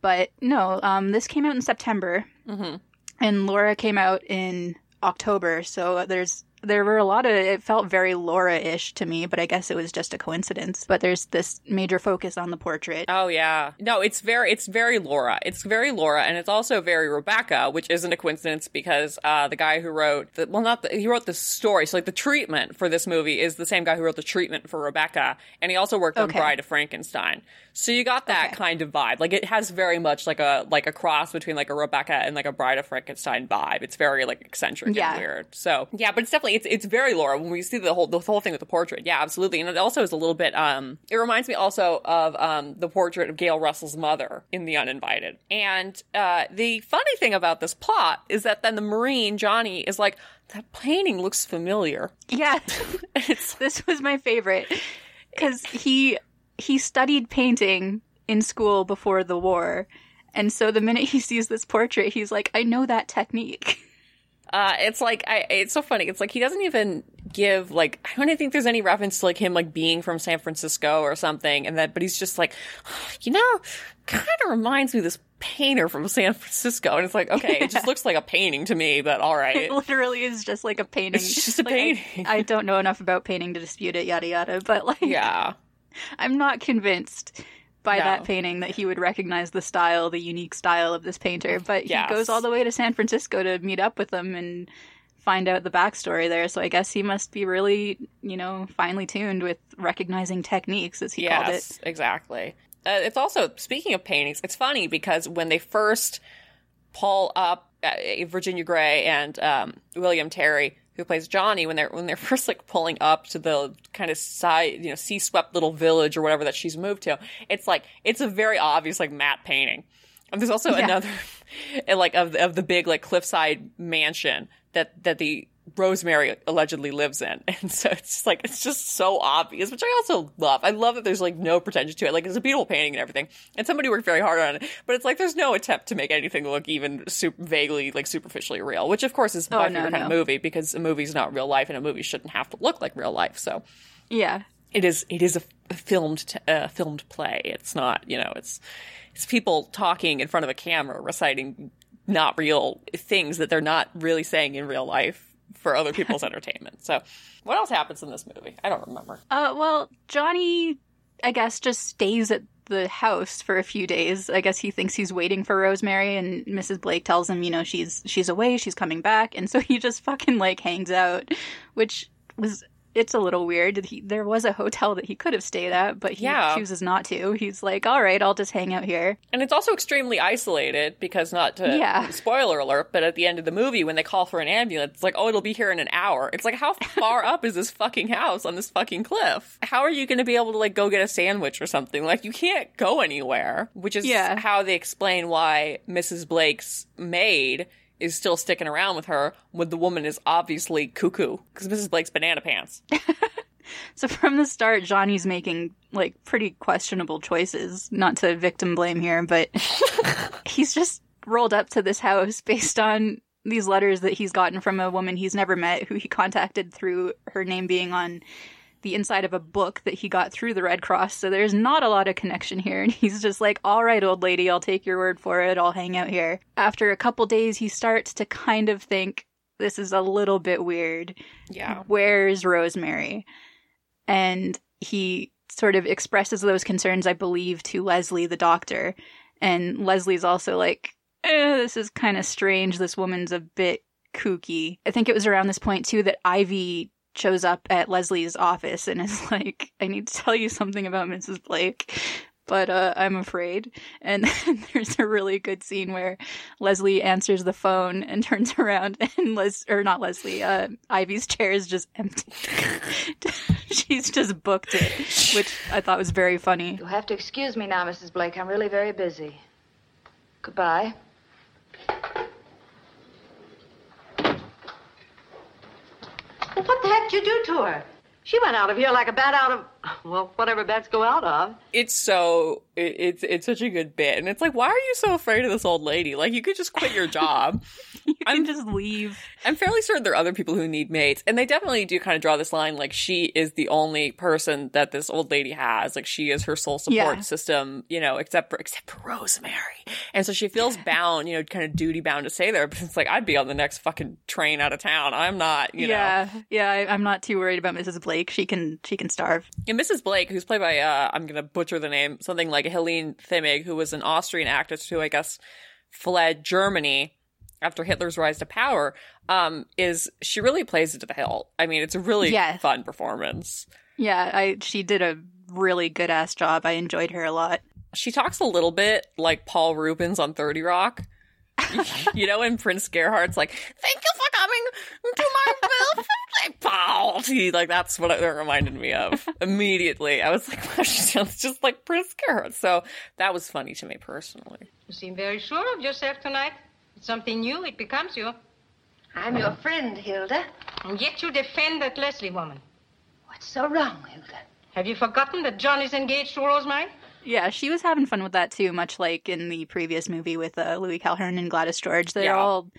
But no, um, this came out in September, mm-hmm. and Laura came out in October, so there's there were a lot of... It felt very Laura-ish to me, but I guess it was just a coincidence. But there's this major focus on the portrait. Oh, yeah. No, it's very it's very Laura. It's very Laura, and it's also very Rebecca, which isn't a coincidence because uh, the guy who wrote... The, well, not... The, he wrote the story. So, like, the treatment for this movie is the same guy who wrote the treatment for Rebecca, and he also worked okay. on Bride of Frankenstein. So you got that okay. kind of vibe. Like, it has very much, like, a like a cross between, like, a Rebecca and, like, a Bride of Frankenstein vibe. It's very, like, eccentric yeah. and weird. So, yeah, but it's definitely... It's it's very Laura when we see the whole the whole thing with the portrait. Yeah, absolutely. And it also is a little bit. Um, it reminds me also of um the portrait of Gail Russell's mother in The Uninvited. And uh, the funny thing about this plot is that then the Marine Johnny is like, that painting looks familiar. Yeah, it's, this was my favorite because he he studied painting in school before the war, and so the minute he sees this portrait, he's like, I know that technique. Uh, it's like, I, it's so funny. It's like, he doesn't even give, like, I don't think there's any reference to, like, him, like, being from San Francisco or something. And that, but he's just like, you know, kind of reminds me of this painter from San Francisco. And it's like, okay, yeah. it just looks like a painting to me, but all right. It literally is just like a painting. It's just a like, painting. I, I don't know enough about painting to dispute it, yada, yada. But, like, yeah, I'm not convinced by no. that painting that he would recognize the style, the unique style of this painter. But yes. he goes all the way to San Francisco to meet up with them and find out the backstory there. So I guess he must be really, you know, finely tuned with recognizing techniques, as he yes, called it. Yes, exactly. Uh, it's also, speaking of paintings, it's funny because when they first pull up uh, Virginia Gray and um, William Terry, who plays Johnny, when they're when they're first, like, pulling up to the kind of side, you know, sea-swept little village or whatever that she's moved to, it's like, it's a very obvious, like, matte painting. And there's also yeah. another, like, of of the big, like, cliffside mansion that that the Rosemary allegedly lives in. And so it's just like, it's just so obvious, which I also love. I love that there's like no pretension to it. Like, it's a beautiful painting and everything, and somebody worked very hard on it, but it's like there's no attempt to make anything look even super vaguely, like, superficially real, which of course is my oh, no, favorite no. kind of movie, because a movie's not real life and a movie shouldn't have to look like real life. So yeah, it is it is a filmed t- uh, filmed play. It's not, you know, it's it's people talking in front of a camera reciting not real things that they're not really saying in real life for other people's entertainment. So what else happens in this movie? I don't remember. Uh, well, Johnny, I guess, just stays at the house for a few days. I guess he thinks he's waiting for Rosemary, and Missus Blake tells him, you know, she's she's away, she's coming back. And so he just fucking, like, hangs out, which was... It's a little weird. He, there was a hotel that he could have stayed at, but he yeah. chooses not to. He's like, all right, I'll just hang out here. And it's also extremely isolated, because not to yeah. spoiler alert, but at the end of the movie, when they call for an ambulance, it's like, oh, it'll be here in an hour. It's like, how far up is this fucking house on this fucking cliff? How are you going to be able to, like, go get a sandwich or something? Like, you can't go anywhere, which is yeah. how they explain why Missus Blake's maid is still sticking around with her when the woman is obviously cuckoo, because Missus Blake's banana pants. So from the start, Johnny's making, like, pretty questionable choices, not to victim blame here, but he's just rolled up to this house based on these letters that he's gotten from a woman he's never met, who he contacted through her name being on the inside of a book that he got through the Red Cross. So there's not a lot of connection here. And he's just like, all right, old lady, I'll take your word for it. I'll hang out here. After a couple days, he starts to kind of think, this is a little bit weird. Yeah. Where's Rosemary? And he sort of expresses those concerns, I believe, to Leslie, the doctor. And Leslie's also like, eh, this is kind of strange. This woman's a bit kooky. I think it was around this point, too, that Ivy shows up at Leslie's office and is like, I need to tell you something about Missus Blake, but uh, I'm afraid. And then there's a really good scene where Leslie answers the phone and turns around, and Les or not Leslie, uh, Ivy's chair is just empty. She's just booked it, which I thought was very funny. You'll have to excuse me now, Missus Blake. I'm really very busy. Goodbye. What the heck did you do to her? She went out of here like a bat out of, well, whatever bats go out of. It's so, it, it's it's such a good bit. And it's like, why are you so afraid of this old lady? Like, you could just quit your job. you I'm, can just leave. I'm fairly certain there are other people who need mates. And they definitely do kind of draw this line, like, she is the only person that this old lady has. Like, she is her sole support yeah. system, you know, except for, except for Rosemary. And so she feels bound, you know, kind of duty-bound to stay there. But it's like, I'd be on the next fucking train out of town. I'm not, you yeah. know. Yeah, I, I'm not too worried about Missus Blake. Blake, she can she can starve. And Missus Blake, who's played by uh, I'm gonna butcher the name, something like Helene Themig, who was an Austrian actress who I guess fled Germany after Hitler's rise to power, um, is she really plays it to the hilt. I mean, it's a really yeah. fun performance. Yeah, I she did a really good ass job. I enjoyed her a lot. She talks a little bit like Paul Rubens on thirty Rock. You know, and Prince Gerhardt's like, thank you for coming to my Paul. Like, that's what it reminded me of immediately. I was like, wow, she sounds just like Prince Gerhardt. So that was funny to me personally. You seem very sure of yourself tonight. It's something new. It becomes you. I'm your friend, Hilda. And yet you defend that Leslie woman. What's so wrong, Hilda? Have you forgotten that John is engaged to Rosemary? Yeah, she was having fun with that too, much like in the previous movie with uh, Louis Calhern and Gladys George. They're yeah. all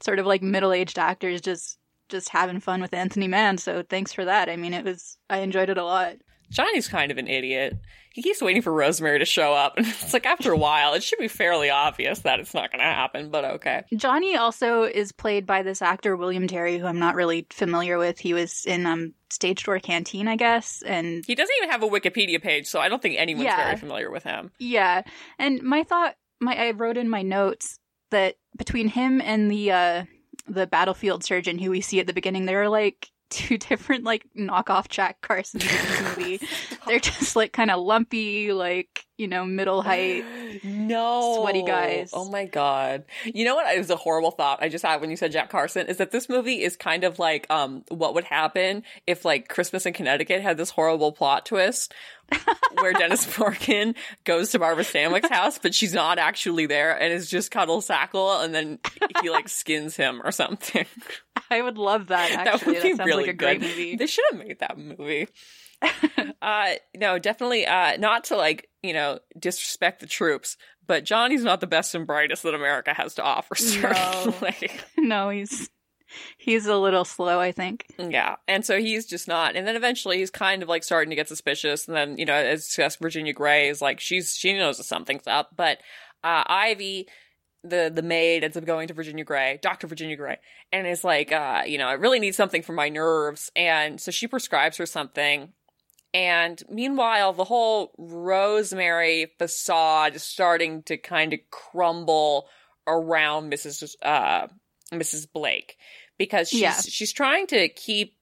sort of like middle-aged actors just just having fun with Anthony Mann, so thanks for that. I mean, it was I enjoyed it a lot. Johnny's kind of an idiot. He keeps waiting for Rosemary to show up, and it's like, after a while, it should be fairly obvious that it's not going to happen, but okay. Johnny also is played by this actor, William Terry, who I'm not really familiar with. He was in um, Stage Door Canteen, I guess, and... He doesn't even have a Wikipedia page, so I don't think anyone's yeah. very familiar with him. Yeah, and my thought, my I wrote in my notes that between him and the uh, the battlefield surgeon who we see at the beginning, they were like... two different, like, knockoff Jack Carson movie. They're just, like, kind of lumpy, like, you know, middle height, no sweaty guys. Oh my god! You know what? It was a horrible thought I just had when you said Jack Carson. Is that this movie is kind of like um, what would happen if, like, Christmas in Connecticut had this horrible plot twist where Dennis Morgan goes to Barbara Stanwyck's house, but she's not actually there, and is just Cuddle Sackle, and then he, like, skins him or something. I would love that, actually. That would be that sounds really like a good. Great movie. They should have made that movie. uh, no, definitely uh, not to, like, you know, disrespect the troops, but Johnny's not the best and brightest that America has to offer, certainly. No, no he's... He's a little slow, I think. Yeah. And so he's just not. And then eventually he's kind of like starting to get suspicious. And then, you know, as discussed, Virginia Gray is like, she's she knows that something's up. But uh, Ivy, the, the maid, ends up going to Virginia Gray, Doctor Virginia Gray, and is like, uh, you know, I really need something for my nerves. And so she prescribes her something. And meanwhile, the whole Rosemary facade is starting to kind of crumble around Missus Uh, Missus Blake, because she's, yeah. she's trying to keep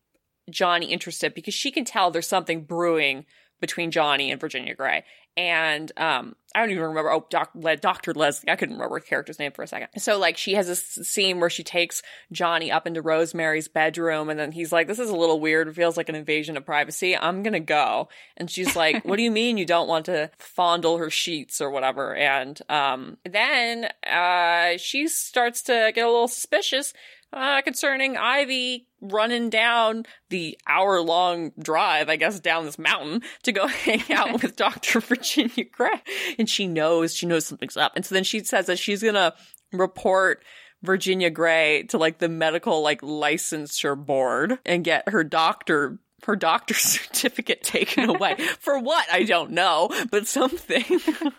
Johnny interested because she can tell there's something brewing between Johnny and Virginia Gray. And um, I don't even remember. Oh, doc, Le- Doctor Leslie. I couldn't remember her character's name for a second. So, like, she has this scene where she takes Johnny up into Rosemary's bedroom, and then he's like, this is a little weird. It feels like an invasion of privacy. I'm going to go. And she's like, what do you mean you don't want to fondle her sheets or whatever? And um, then uh, she starts to get a little suspicious uh, concerning Ivy running down the hour-long drive, I guess, down this mountain to go hang out with Doctor Virginia Gray. And she knows, she knows something's up. And so then she says that she's going to report Virginia Gray to, like, the medical, like, licensure board and get her doctor, her doctor's certificate taken away. For what? I don't know, but something.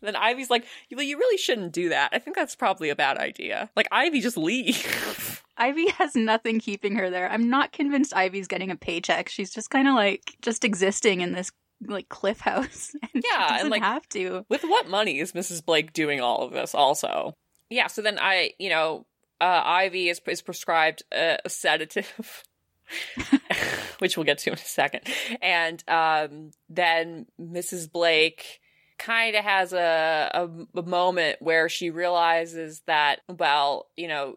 Then Ivy's like, well, you really shouldn't do that. I think that's probably a bad idea. Like, Ivy, just leave. Ivy has nothing keeping her there. I'm not convinced Ivy's getting a paycheck. She's just kind of like just existing in this like cliff house. And yeah, she doesn't and like have to. With what money is Missus Blake doing all of this? Also, yeah. So then I, you know, uh, Ivy is is prescribed a, a sedative, which we'll get to in a second. And um, then Missus Blake kind of has a, a a moment where she realizes that, well, you know,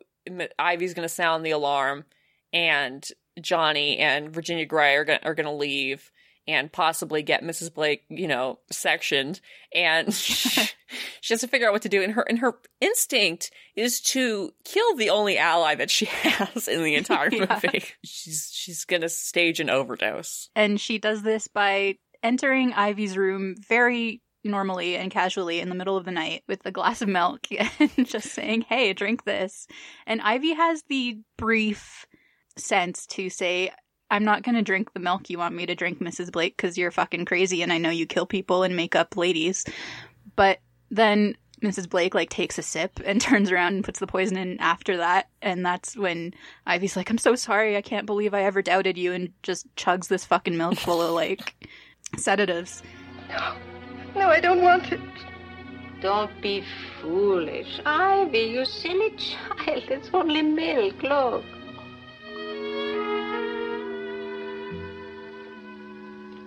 Ivy's going to sound the alarm, and Johnny and Virginia Gray are going are going to leave and possibly get Missus Blake, you know, sectioned. And she, she has to figure out what to do. And her and her instinct is to kill the only ally that she has in the entire yeah. movie. She's she's going to stage an overdose. And she does this by entering Ivy's room very normally and casually in the middle of the night with a glass of milk and just saying, hey, drink this. And Ivy has the brief sense to say, I'm not going to drink the milk you want me to drink, Missus Blake, because you're fucking crazy and I know you kill people and make up ladies. But then Missus Blake, like, takes a sip and turns around and puts the poison in after that. And that's when Ivy's like, I'm so sorry. I can't believe I ever doubted you, and just chugs this fucking milk full of, like, sedatives. No. No, I don't want it. Don't be foolish, Ivy, you silly child. It's only milk, look.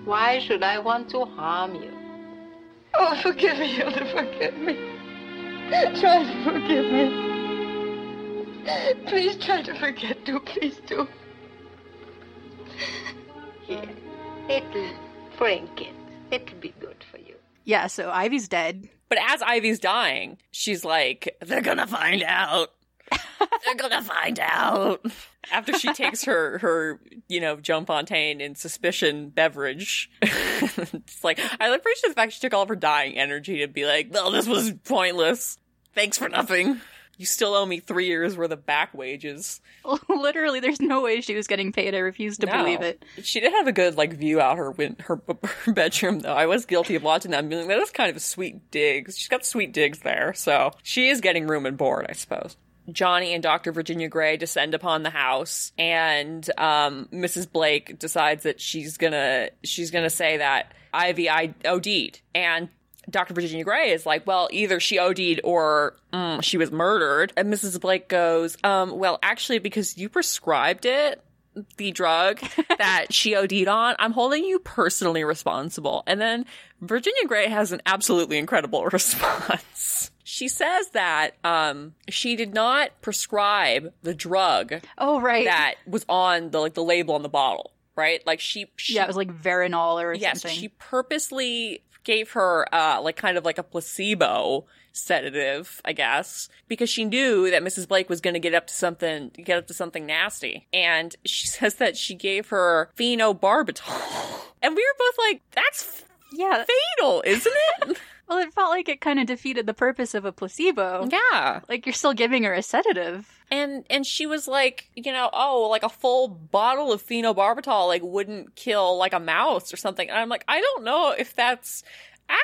Why should I want to harm you? Oh, forgive me, Hilda, forgive me. Try to forgive me. Please try to forget, do, please do. Here, it'll drink it. It'll be good for you. Yeah, so Ivy's dead. But as Ivy's dying, she's like, they're gonna find out. They're gonna find out. After she takes her, her you know, Joan Fontaine and suspicion beverage. It's like, I appreciate the fact she took all of her dying energy to be like, well, this was pointless. Thanks for nothing. You still owe me three years worth of back wages. Literally, there's no way she was getting paid. I refuse to no. believe it. She did have a good, like, view out her win- her, her bedroom, though. I was guilty of watching that and being like, that is kind of a sweet dig. She's got sweet digs there, so she is getting room and board, I suppose. Johnny and Doctor Virginia Gray descend upon the house, and um, Missus Blake decides that she's gonna she's gonna say that Ivy I- OD'd, and Doctor Virginia Gray is like, well, either she OD'd or mm, she was murdered. And Missus Blake goes, um, well, actually, because you prescribed it, the drug that she OD'd on, I'm holding you personally responsible. And then Virginia Gray has an absolutely incredible response. She says that um, she did not prescribe the drug oh, right. that was on the like the label on the bottle, right? Like she, she Yeah, it was like Veronol or yes, something. Yes, she purposely gave her uh, like kind of like a placebo sedative, I guess, because she knew that Missus Blake was going to get up to something, get up to something nasty. And she says that she gave her phenobarbital. And we were both like, that's yeah, fatal, isn't it? Well, it felt like it kind of defeated the purpose of a placebo. Yeah. Like, you're still giving her a sedative. And and she was like, you know, oh, like a full bottle of phenobarbital, like, wouldn't kill, like, a mouse or something. And I'm like, I don't know if that's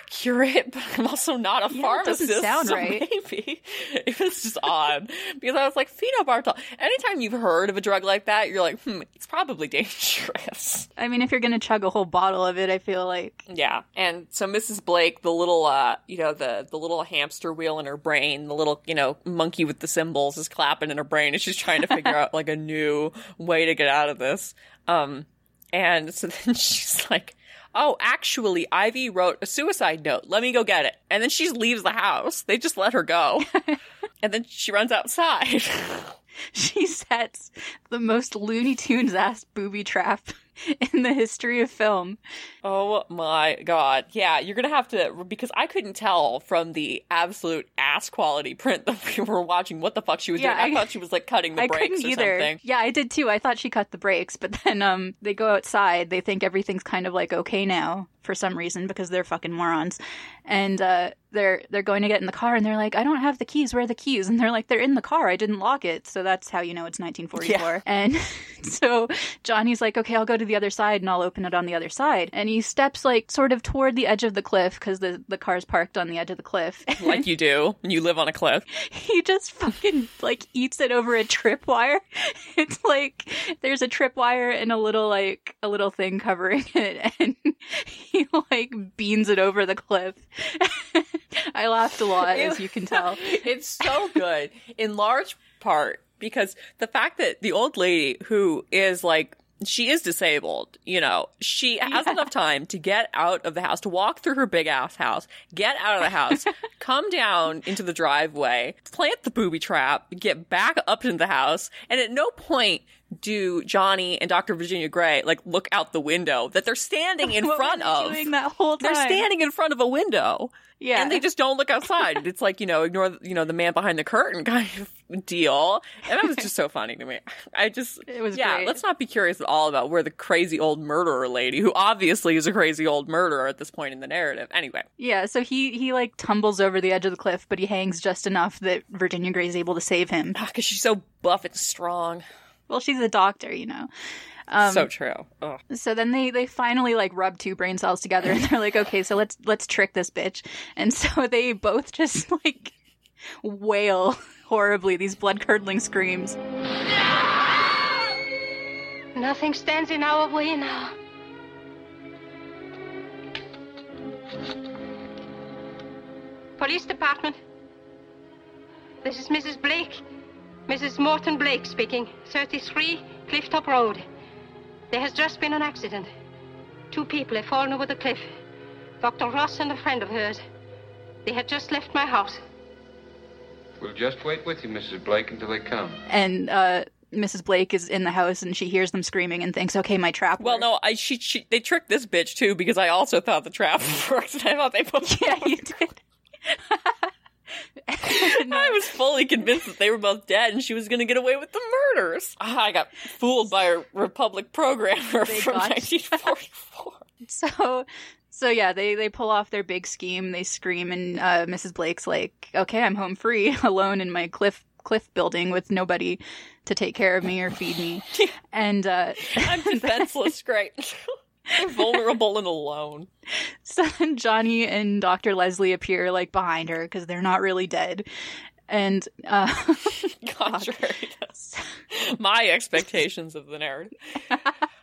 accurate, but I'm also not a yeah, pharmacist. It doesn't sound so right. Maybe. It was just odd. Because I was like, phenobarbital. Anytime you've heard of a drug like that, you're like, hmm, it's probably dangerous. I mean, if you're going to chug a whole bottle of it, I feel like. Yeah. And so Missus Blake, the little, uh, you know, the, the little hamster wheel in her brain, the little, you know, monkey with the symbols is clapping in her brain, and she's trying to figure out, like, a new way to get out of this. Um, and so then she's like, oh, actually, Ivy wrote a suicide note. Let me go get it. And then she leaves the house. They just let her go. And then she runs outside. She sets the most Looney Tunes-ass booby trap in the history of film. Oh my god. Yeah, you're going to have to, because I couldn't tell from the absolute ass quality print that we were watching what the fuck she was yeah, doing. I, I thought she was like cutting the I brakes or either. something. Yeah, I did too. I thought she cut the brakes, but then um, they go outside. They think everything's kind of like okay now for some reason because they're fucking morons. And uh, they're they're going to get in the car and they're like, I don't have the keys. Where are the keys? And they're like, they're in the car. I didn't lock it. So that's how you know it's nineteen forty-four. Yeah. And so Johnny's like, okay, I'll go to the other side and I'll open it on the other side. And he steps like sort of toward the edge of the cliff because the, the car's parked on the edge of the cliff. Like you do when you live on a cliff. He just fucking like eats it over a tripwire. It's like there's a tripwire and a little like a little thing covering it, and he like beans it over the cliff. I laughed a lot, as you can tell. It's so good in large part because the fact that the old lady who is like, she is disabled, you know, she has yeah. enough time to get out of the house, to walk through her big ass house, get out of the house, come down into the driveway, plant the booby trap, get back up into the house. And at no point do Johnny and Doctor Virginia Gray like look out the window that they're standing in what front of doing that whole time? They're standing in front of a window. Yeah. And they just don't look outside. It's like, you know, ignore, you know, the man behind the curtain kind of deal. And that was just so funny to me. I just, it was yeah, great. Let's not be curious at all about where the crazy old murderer lady, who obviously is a crazy old murderer at this point in the narrative. Anyway. Yeah. So he, he like tumbles over the edge of the cliff, but he hangs just enough that Virginia Gray is able to save him. Oh, 'cause she's so buff and strong. Well, she's a doctor, you know. Um, so true. Ugh. So then they, they finally like rub two brain cells together and they're like, okay, so let's let's trick this bitch. And so they both just like wail horribly these blood-curdling screams. Nothing stands in our way now. Police department. This is Missus Blake. Missus Morton Blake speaking, thirty-three Clifftop Road. There has just been an accident. Two people have fallen over the cliff. Doctor Ross and a friend of hers. They had just left my house. We'll just wait with you, Missus Blake, until they come. And, uh... Missus Blake is in the house and she hears them screaming and thinks, okay, my trap worked. Well, no, I she, she they tricked this bitch, too, because I also thought the trap worked, and I thought they both... Yeah, you did. I was fully convinced that they were both dead and she was going to get away with the murders. Oh, I got fooled by a Republic programmer they from nineteen forty-four. So, so yeah, they, they pull off their big scheme. They scream and uh, Missus Blake's like, okay, I'm home free, alone in my cliff cliff building with nobody to take care of me or feed me. And uh, I'm defenseless, great. I'm vulnerable and alone. So then Johnny and Doctor Leslie appear, like, behind her, because they're not really dead. And, uh... Contrary to my expectations of the narrative.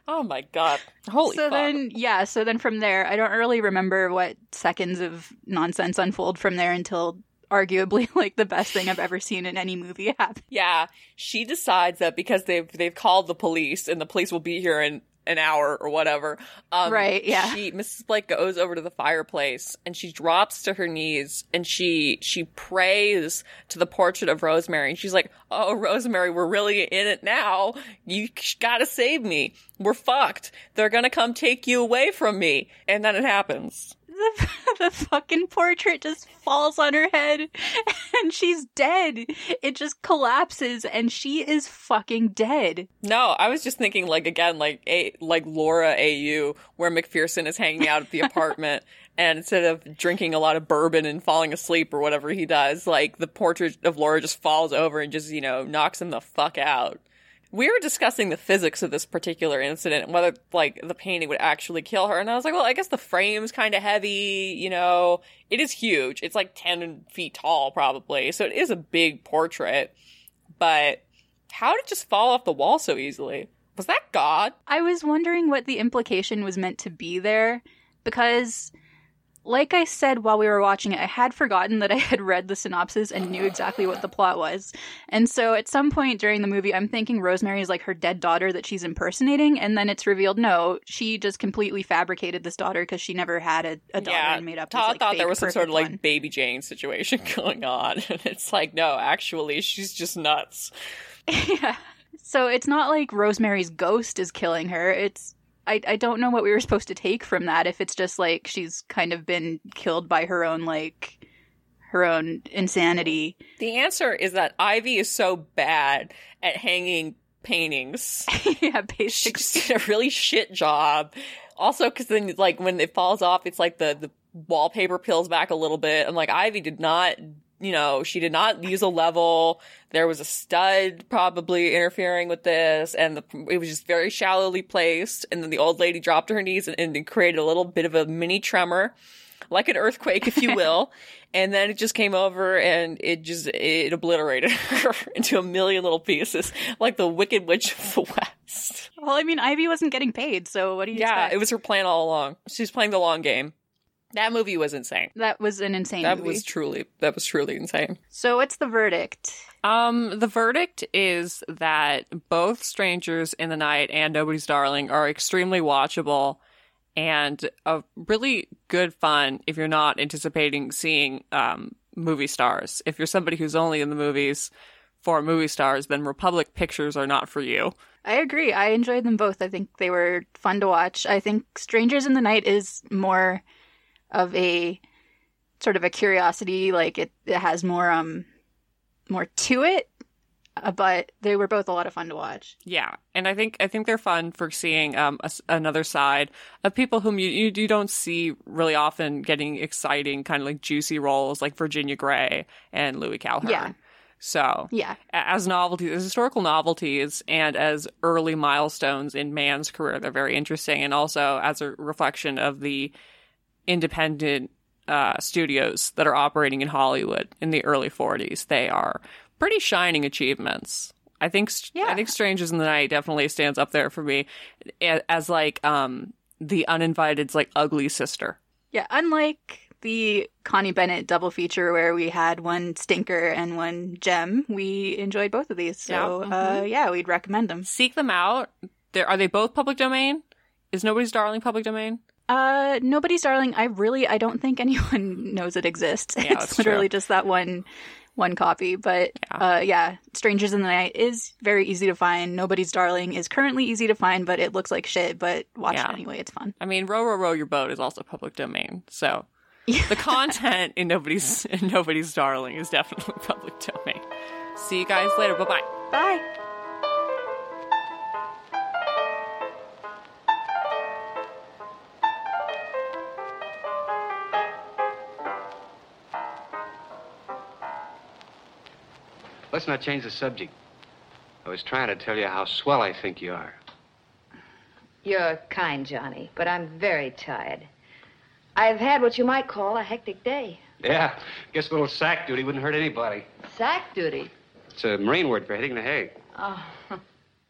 Oh, my God. Holy fuck. So then, yeah, so then from there, I don't really remember what seconds of nonsense unfold from there until... arguably, like, the best thing I've ever seen in any movie happen. Yeah, she decides that because they've they've called the police and the police will be here in an hour or whatever. Um, right, yeah. She, Missus Blake goes over to the fireplace and she drops to her knees and she she prays to the portrait of Rosemary. And she's like, oh, Rosemary, we're really in it now. You gotta save me. We're fucked. They're gonna come take you away from me. And then it happens. the, the fucking portrait just falls on her head and she's dead. It just collapses and she is fucking dead. No, I was just thinking, like, again, like a, like Laura A U, where McPherson is hanging out at the apartment and instead of drinking a lot of bourbon and falling asleep or whatever he does, like, the portrait of Laura just falls over and just, you know, knocks him the fuck out. We were discussing the physics of this particular incident and whether, like, the painting would actually kill her. And I was like, well, I guess the frame's kind of heavy, you know. It is huge. It's like ten feet tall, probably. So it is a big portrait. But how did it just fall off the wall so easily? Was that God? I was wondering what the implication was meant to be there. Because, like I said while we were watching it, I had forgotten that I had read the synopsis and knew exactly what the plot was. And so at some point during the movie, I'm thinking Rosemary is like her dead daughter that she's impersonating. And then it's revealed, no, she just completely fabricated this daughter because she never had a, a daughter yeah, and made up this, like, I thought there was some sort of, like, one. Baby Jane situation going on. And it's like, no, actually, she's just nuts. Yeah. So it's not like Rosemary's ghost is killing her. It's... I, I don't know what we were supposed to take from that, if it's just, like, she's kind of been killed by her own, like, her own insanity. The answer is that Ivy is so bad at hanging paintings. Yeah, basically. She did a really shit job. Also, because then, like, when it falls off, it's like the, the wallpaper peels back a little bit. And, like, Ivy did not... You know, she did not use a level. There was a stud probably interfering with this, and the, it was just very shallowly placed. And then the old lady dropped to her knees and, and created a little bit of a mini tremor, like an earthquake, if you will. And then it just came over and it just it obliterated her into a million little pieces, like the Wicked Witch of the West. Well, I mean, Ivy wasn't getting paid, so what do you yeah, expect? Yeah, it was her plan all along. She's playing the long game. That movie was insane. That was an insane that movie. That was truly, that was truly insane. So what's the verdict? Um, the verdict is that both Strangers in the Night and Nobody's Darling are extremely watchable and a really good fun if you're not anticipating seeing um, movie stars. If you're somebody who's only in the movies for movie stars, then Republic Pictures are not for you. I agree. I enjoyed them both. I think they were fun to watch. I think Strangers in the Night is more... of a sort of a curiosity, like it, it has more um more to it, uh, but they were both a lot of fun to watch. Yeah, and I think I think they're fun for seeing um a, another side of people whom you, you you don't see really often getting exciting, kind of like juicy roles like Virginia Gray and Louis Calhern. Yeah. So yeah, as novelties, as historical novelties, and as early milestones in Mann's career, they're very interesting, and also as a reflection of the independent uh, studios that are operating in Hollywood in the early forties. They are pretty shining achievements. I think yeah. I think Strangers in the Night definitely stands up there for me as, like, um, the Uninvited's, like, ugly sister. Yeah, unlike the Connie Bennett double feature where we had one stinker and one gem, we enjoyed both of these. So, yeah, mm-hmm. uh, yeah we'd recommend them. Seek them out. They're, are they both public domain? Is Nobody's Darling public domain? Uh, Nobody's Darling, I really, I don't think anyone knows it exists. Yeah, it's literally true. Just that one, one copy. But, yeah. uh, yeah, Strangers in the Night is very easy to find. Nobody's Darling is currently easy to find, but it looks like shit, but watch yeah. it anyway. It's fun. I mean, Row, Row, Row Your Boat is also public domain. So yeah. The content in Nobody's, in Nobody's Darling is definitely public domain. See you guys later. Bye-bye. Bye. Let's not change the subject. I was trying to tell you how swell I think you are. You're kind, Johnny, but I'm very tired. I've had what you might call a hectic day. Yeah, guess a little sack duty wouldn't hurt anybody. Sack duty? It's a Marine word for hitting the hay. Oh.